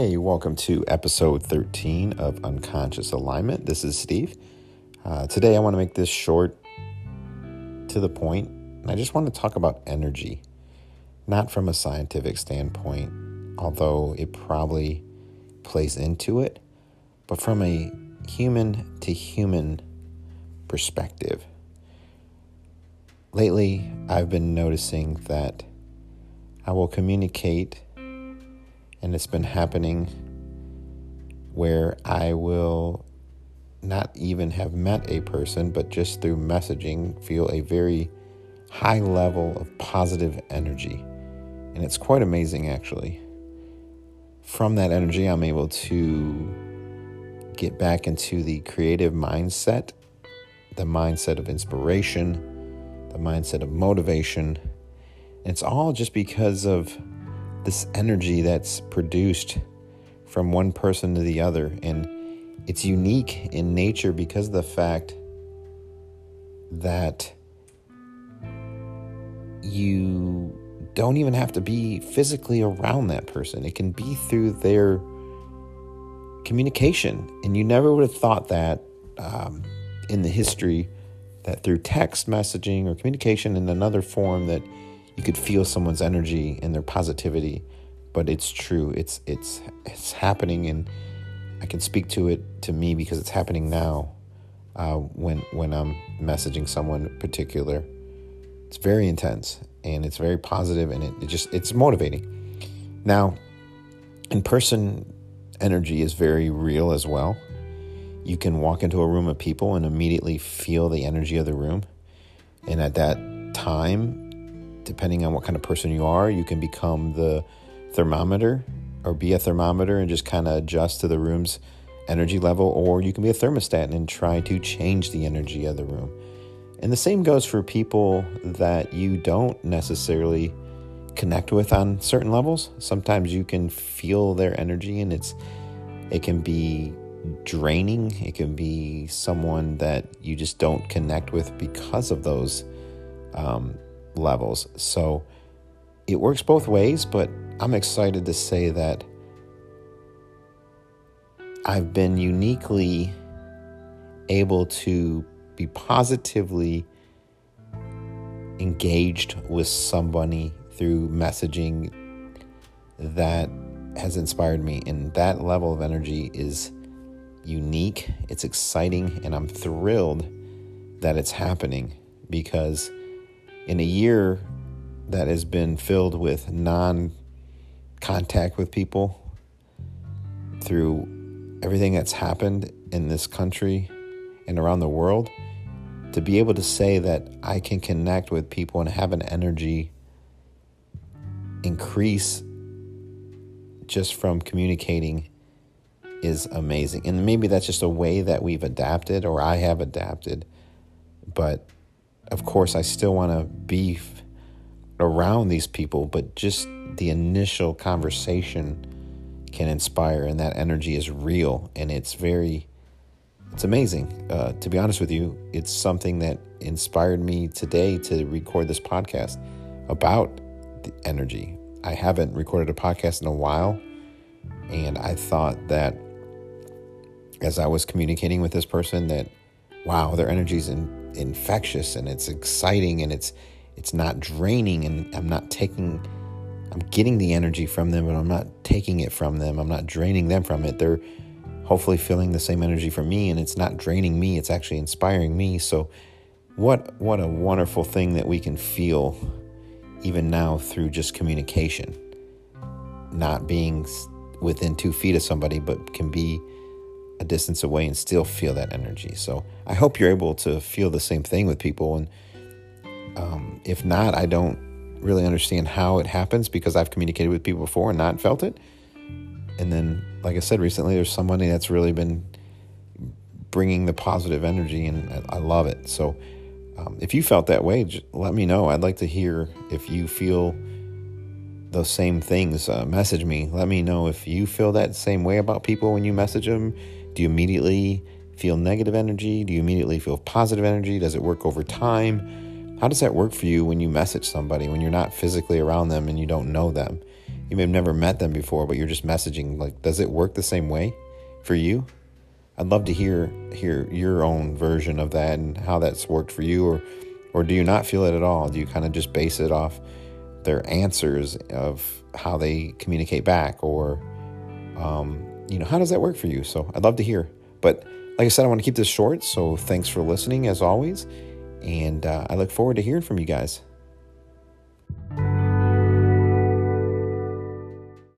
Hey, welcome to episode 13 of Unconscious Alignment. This is Steve. Today I want to make this short, to the point, and I just want to talk about energy. Not from a scientific standpoint, although it probably plays into it, but from a human-to-human perspective. Lately, I've been noticing that I will communicate, and it's been happening where I will not even have met a person, but just through messaging feel a very high level of positive energy. And it's quite amazing, actually. From that energy, I'm able to get back into the creative mindset, the mindset of inspiration, the mindset of motivation. And it's all just because of this energy that's produced from one person to the other, and it's unique in nature because of the fact that you don't even have to be physically around that person. It can be through their communication, and you never would have thought that in the history that through text messaging or communication in another form that you could feel someone's energy and their positivity, but it's true. It's happening, and I can speak to it to me because it's happening now. When I'm messaging someone in particular, it's very intense and it's very positive, and it's motivating. Now, in person, energy is very real as well. You can walk into a room of people and immediately feel the energy of the room, and at that time, depending on what kind of person you are, you can become the thermometer or be a thermometer and just kind of adjust to the room's energy level, or you can be a thermostat and try to change the energy of the room. And the same goes for people that you don't necessarily connect with on certain levels. Sometimes you can feel their energy, and it can be draining. It can be someone that you just don't connect with because of those levels. So it works both ways, but I'm excited to say that I've been uniquely able to be positively engaged with somebody through messaging that has inspired me. And that level of energy is unique, it's exciting, and I'm thrilled that it's happening, because in a year that has been filled with non-contact with people through everything that's happened in this country and around the world, to be able to say that I can connect with people and have an energy increase just from communicating is amazing. And maybe that's just a way that we've adapted, or I have adapted, but of course, I still want to be around these people, but just the initial conversation can inspire, and that energy is real, and it's amazing. To be honest with you, it's something that inspired me today to record this podcast about the energy. I haven't recorded a podcast in a while, and I thought that as I was communicating with this person that, wow, their energy's infectious, and it's exciting, and it's not draining, and I'm getting the energy from them, but I'm not taking it from them. I'm not draining them from it. They're hopefully feeling the same energy from me, and it's not draining me. It's actually inspiring me. So what a wonderful thing that we can feel even now through just communication, not being within 2 feet of somebody, but can be a distance away and still feel that energy. So I hope you're able to feel the same thing with people. And if not, I don't really understand how it happens, because I've communicated with people before and not felt it. And then, like I said, recently there's somebody that's really been bringing the positive energy, and I love it. So if you felt that way, just let me know. I'd like to hear if you feel those same things. Message me. Let me know if you feel that same way about people when you message them. Do you immediately feel negative energy? Do you immediately feel positive energy? Does it work over time? How does that work for you when you message somebody, when you're not physically around them and you don't know them? You may have never met them before, but you're just messaging. Like, does it work the same way for you? I'd love to hear your own version of that and how that's worked for you, or do you not feel it at all? Do you kind of just base it off their answers of how they communicate back, or how does that work for you? So I'd love to hear. But like I said, I want to keep this short. So thanks for listening as always. And I look forward to hearing from you guys.